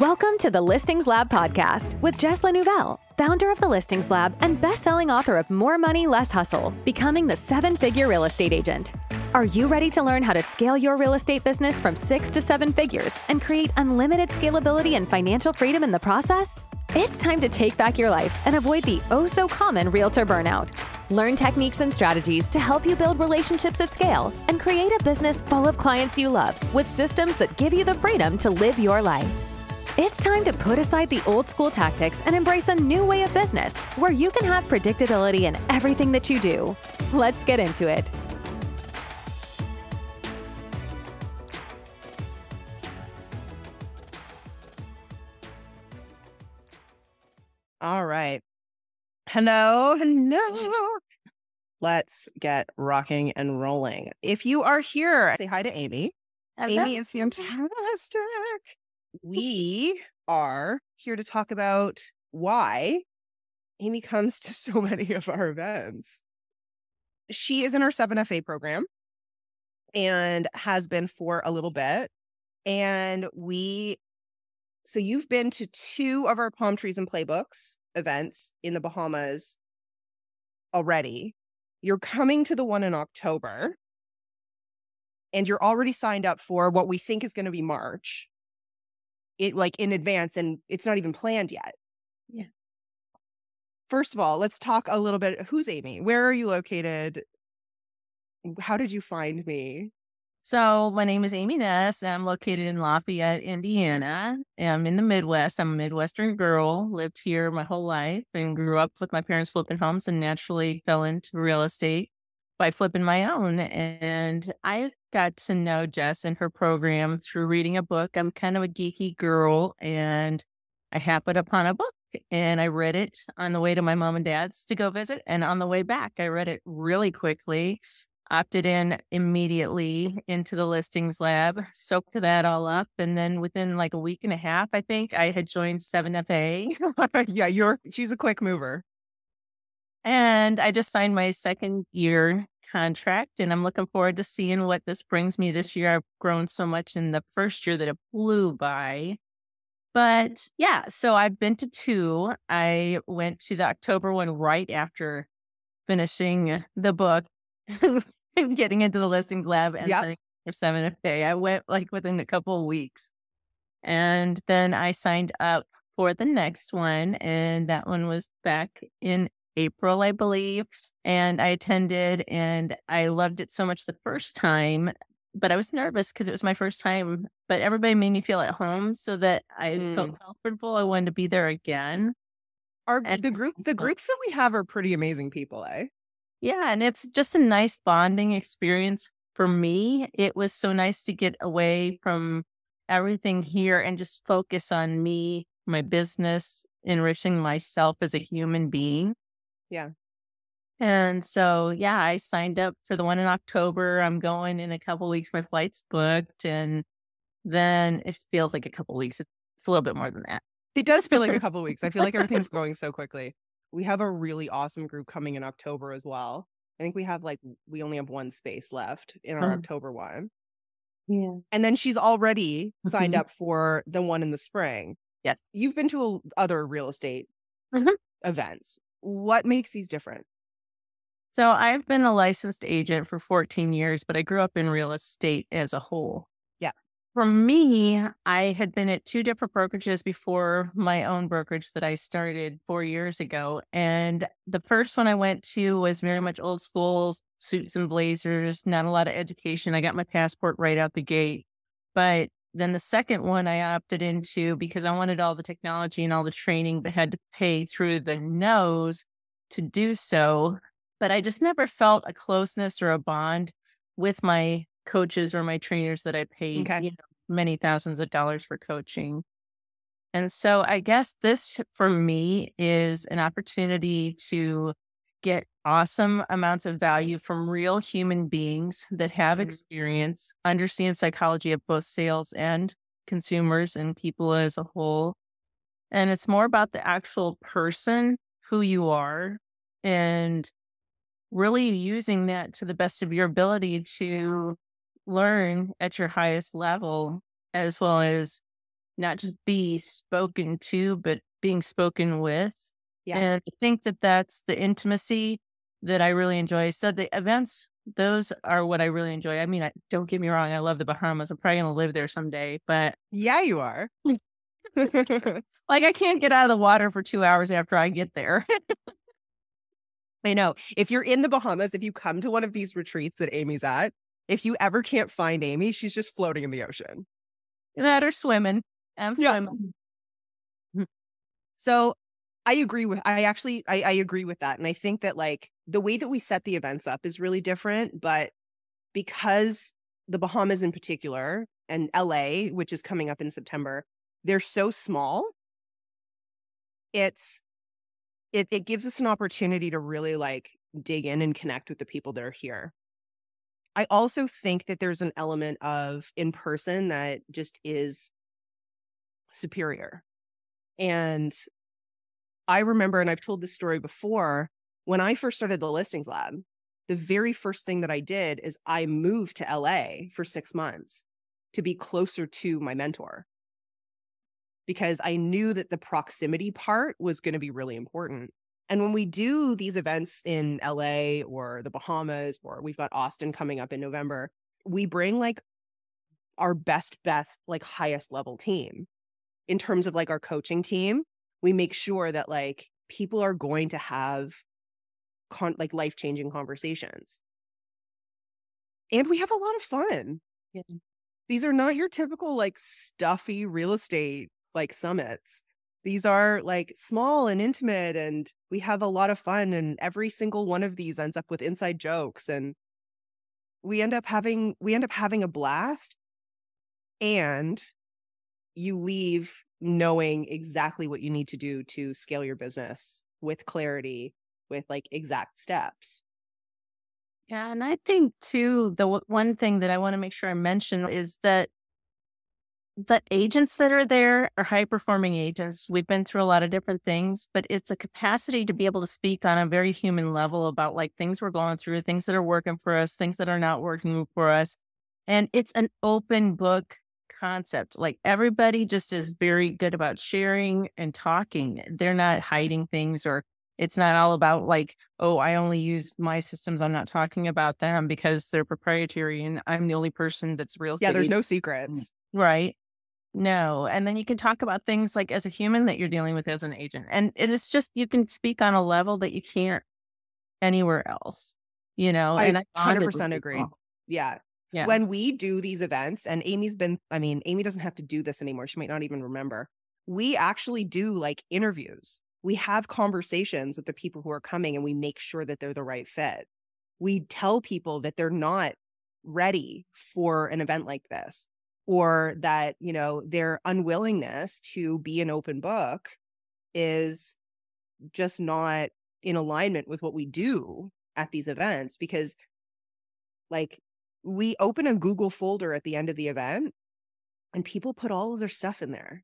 Welcome to the Listings Lab podcast with Jess Lenouvelle, founder of the Listings Lab and best-selling author of More Money, Less Hustle, Becoming the Seven-Figure Real Estate Agent. Are you ready to learn how to scale your real estate business from 6 to 7 figures and create unlimited scalability and financial freedom in the process? It's time to take back your life and avoid the oh-so-common realtor burnout. Learn techniques and strategies to help you build relationships at scale and create a business full of clients you love with systems that give you the freedom to live your life. It's time to put aside the old school tactics and embrace a new way of business where you can have predictability in everything that you do. Let's get into it. All right. Hello. Let's get rocking and rolling. If you are here, say hi to Amy. Hello. Amy is fantastic. We are here to talk about why Amy comes to so many of our events. She is in her 7FA program and has been for a little bit. And so you've been to 2 of our Palm Trees and Playbooks events in the Bahamas already. You're coming to the one in October, and you're already signed up for what we think is going to be March. It like in advance, and it's not even planned yet. Yeah. First of all, let's talk a little bit. Who's Amy? Where are you located? How did you find me? So my name is Amy Ness. I'm located in Lafayette, Indiana. I'm in the Midwest. I'm a Midwestern girl, lived here my whole life and grew up with my parents flipping homes and naturally fell into real estate by flipping my own. And I got to know Jess and her program through reading a book. I'm kind of a geeky girl, and I happened upon a book, and I read it on the way to my mom and dad's to go visit. And on the way back, I read it really quickly, opted in immediately into the Listings Lab, soaked that all up. And then within like a week and a half, I think I had joined 7FA. Yeah, she's a quick mover. And I just signed my 2nd year contract, and I'm looking forward to seeing what this brings me this year. I've grown so much in the 1st year that it flew by. But yeah, so I've been to 2. I went to the October one right after finishing the book and getting into the Listings Lab and signing for 7FA. I went like within a couple of weeks. And then I signed up for the next one, and that one was back in April, I believe, and I attended, and I loved it so much the first time, but I was nervous because it was my first time, but everybody made me feel at home so that I felt comfortable. I wanted to be there again. The groups that we have are pretty amazing people, eh? Yeah, and it's just a nice bonding experience for me. It was so nice to get away from everything here and just focus on me, my business, enriching myself as a human being. Yeah. And so, yeah, I signed up for the one in October. I'm going in a couple weeks. My flight's booked. And then it feels like a couple weeks. It's a little bit more than that. It does feel like a couple weeks. I feel like everything's going so quickly. We have a really awesome group coming in October as well. I think we only have 1 space left in our October one. Yeah. And then she's already signed up for the one in the spring. Yes. You've been to other real estate events. What makes these different? So I've been a licensed agent for 14 years, but I grew up in real estate as a whole. Yeah. For me, I had been at 2 different brokerages before my own brokerage that I started 4 years ago. And the first one I went to was very much old school, suits and blazers, not a lot of education. I got my passport right out the gate. But then the second one I opted into because I wanted all the technology and all the training, but had to pay through the nose to do so. But I just never felt a closeness or a bond with my coaches or my trainers that I paid many thousands of dollars for coaching. And so I guess this for me is an opportunity to get awesome amounts of value from real human beings that have experience, understand psychology of both sales and consumers and people as a whole. And it's more about the actual person, who you are, and really using that to the best of your ability to learn at your highest level, as well as not just be spoken to, but being spoken with. Yeah. And I think that that's the intimacy that I really enjoy. So the events, those are what I really enjoy. I mean, don't get me wrong. I love the Bahamas. I'm probably going to live there someday, but. Yeah, you are. Like, I can't get out of the water for 2 hours after I get there. I know. If you're in the Bahamas, if you come to one of these retreats that Amy's at, if you ever can't find Amy, she's just floating in the ocean. That or swimming. I'm swimming. Yeah. So I agree with that. And I think that, like, the way that we set the events up is really different, but because the Bahamas in particular and LA, which is coming up in September, they're so small. It gives us an opportunity to really, like, dig in and connect with the people that are here. I also think that there's an element of in person that just is superior. And I remember, and I've told this story before, when I first started the Listings Lab, the very first thing that I did is I moved to LA for 6 months to be closer to my mentor, because I knew that the proximity part was going to be really important. And when we do these events in LA or the Bahamas, or we've got Austin coming up in November, we bring, like, our best, like, highest level team in terms of, like, our coaching team. We make sure that, like, people are going to have like life-changing conversations. And we have a lot of fun. Yeah. These are not your typical, like, stuffy real estate, like, summits. These are, like, small and intimate, and we have a lot of fun, and every single one of these ends up with inside jokes, and we end up having a blast, and you leave knowing exactly what you need to do to scale your business with clarity, with, like, exact steps. Yeah, and I think too, the one thing that I want to make sure I mention is that the agents that are there are high-performing agents. We've been through a lot of different things, but it's a capacity to be able to speak on a very human level about, like, things we're going through, things that are working for us, things that are not working for us. And it's an open book concept. Like, everybody just is very good about sharing and talking. They're not hiding things, or it's not all about, like, oh, I only use my systems. I'm not talking about them because they're proprietary and I'm the only person that's real. Yeah, there's no secrets. Right. No. And then you can talk about things, like, as a human that you're dealing with as an agent. And it's just, you can speak on a level that you can't anywhere else, you know? And I 100% agree. Yeah. Yeah. When we do these events, and Amy doesn't have to do this anymore. She might not even remember. We actually do, like, interviews. We have conversations with the people who are coming, and we make sure that they're the right fit. We tell people that they're not ready for an event like this, or that, you know, their unwillingness to be an open book is just not in alignment with what we do at these events. Because, like, we open a Google folder at the end of the event and people put all of their stuff in there.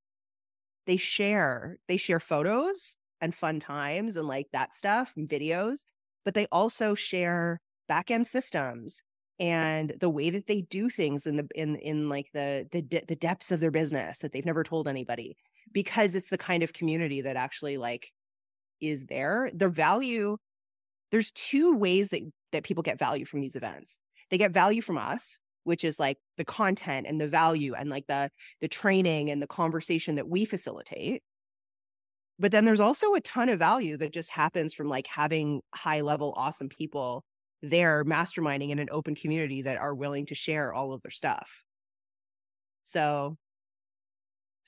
They share photos and fun times and, like, that stuff and videos, but they also share back-end systems and the way that they do things in the depths of their business that they've never told anybody, because it's the kind of community that actually, like, is there. The value, there's two ways that people get value from these events. They get value from us, which is, like, the content and the value and, like, the training and the conversation that we facilitate. But then there's also a ton of value that just happens from, like, having high-level awesome people they're masterminding in an open community that are willing to share all of their stuff. So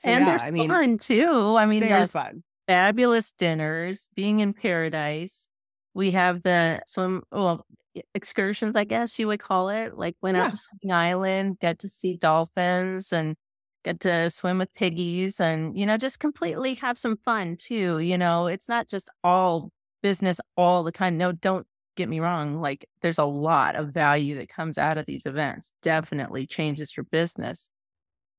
and yeah, fun too. I mean, they're fun. Fabulous dinners, being in paradise. We have the excursions, I guess you would call it. Like, went out to Swing Island, got to see dolphins and got to swim with piggies, and, you know, just completely have some fun too. You know, it's not just all business all the time. No, don't get me wrong, like, there's a lot of value that comes out of these events. Definitely changes your business,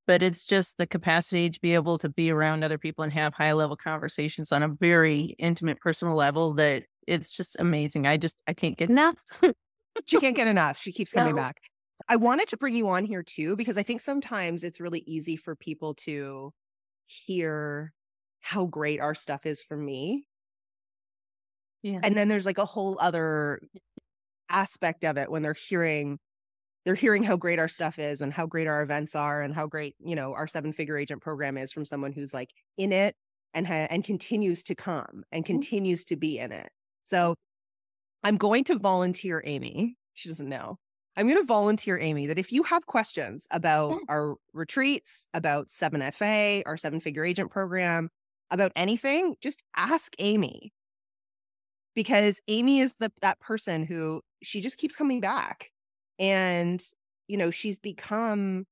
but it's just the capacity to be able to be around other people and have high level conversations on a very intimate personal level that it's just amazing. I can't get enough. She can't get enough. She keeps coming back. I wanted to bring you on here too, because I think sometimes it's really easy for people to hear how great our stuff is for me. Yeah. And then there's like a whole other aspect of it when they're hearing how great our stuff is and how great our events are and how great, you know, our 7-figure agent program is from someone who's like in it and continues to come and continues to be in it. So I'm going to volunteer Amy. She doesn't know. I'm going to volunteer Amy that if you have questions about our retreats, about 7FA, our 7-figure agent program, about anything, just ask Amy. Because Amy is that person who, she just keeps coming back. And, you know, she's become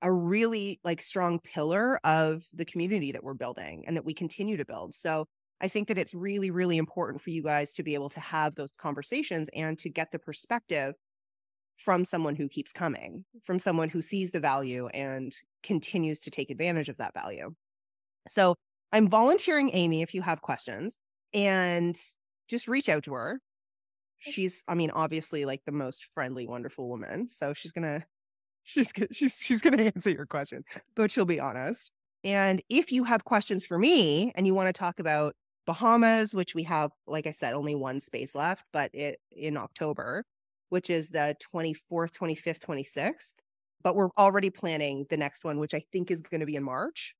a really like strong pillar of the community that we're building and that we continue to build. So I think that it's really, really important for you guys to be able to have those conversations and to get the perspective from someone who keeps coming, from someone who sees the value and continues to take advantage of that value. So I'm volunteering Amy if you have questions, and just reach out to her. She's, I mean, obviously like the most friendly, wonderful woman. So she's gonna answer your questions, but she'll be honest. And if you have questions for me and you want to talk about Bahamas, which we have, like I said, only one space left, but it in October, which is the 24th, 25th, 26th. But we're already planning the next one, which I think is going to be in March.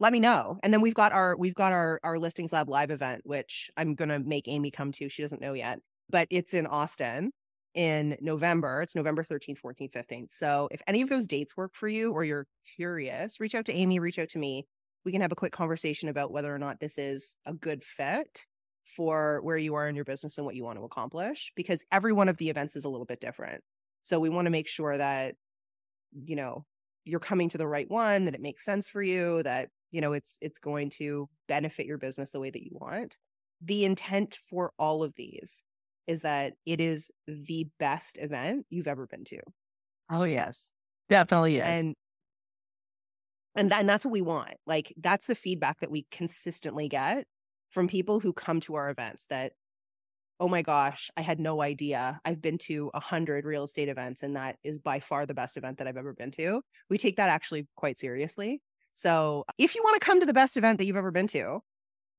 Let me know. And then we've got our Listings Lab live event, which I'm going to make Amy come to. She doesn't know yet, but it's in Austin in November. It's November 13th, 14th, 15th. So if any of those dates work for you or you're curious, reach out to Amy, reach out to me. We can have a quick conversation about whether or not this is a good fit for where you are in your business and what you want to accomplish, because every one of the events is a little bit different. So we want to make sure that, you know, you're coming to the right one, that it makes sense for you, that, you know, it's going to benefit your business the way that you want. The intent for all of these is that it is the best event you've ever been to. Oh, yes, definitely. Yes. And that's what we want. Like, that's the feedback that we consistently get from people who come to our events, that, oh my gosh, I had no idea. I've been to 100 real estate events, and that is by far the best event that I've ever been to. We take that actually quite seriously. So if you want to come to the best event that you've ever been to,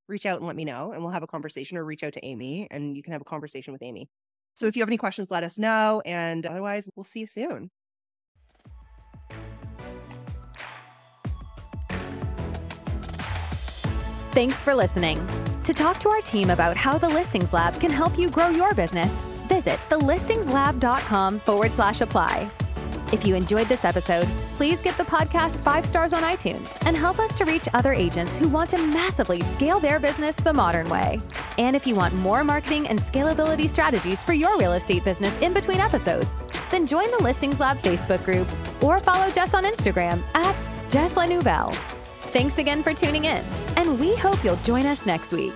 reach out and let me know, and we'll have a conversation, or reach out to Amy and you can have a conversation with Amy. So if you have any questions, let us know. And otherwise, we'll see you soon. Thanks for listening. To talk to our team about how the Listings Lab can help you grow your business, visit thelistingslab.com/apply. If you enjoyed this episode, please give the podcast 5 stars on iTunes and help us to reach other agents who want to massively scale their business the modern way. And if you want more marketing and scalability strategies for your real estate business in between episodes, then join the Listings Lab Facebook group or follow Jess on Instagram @JessLenouvelle. Thanks again for tuning in, and we hope you'll join us next week.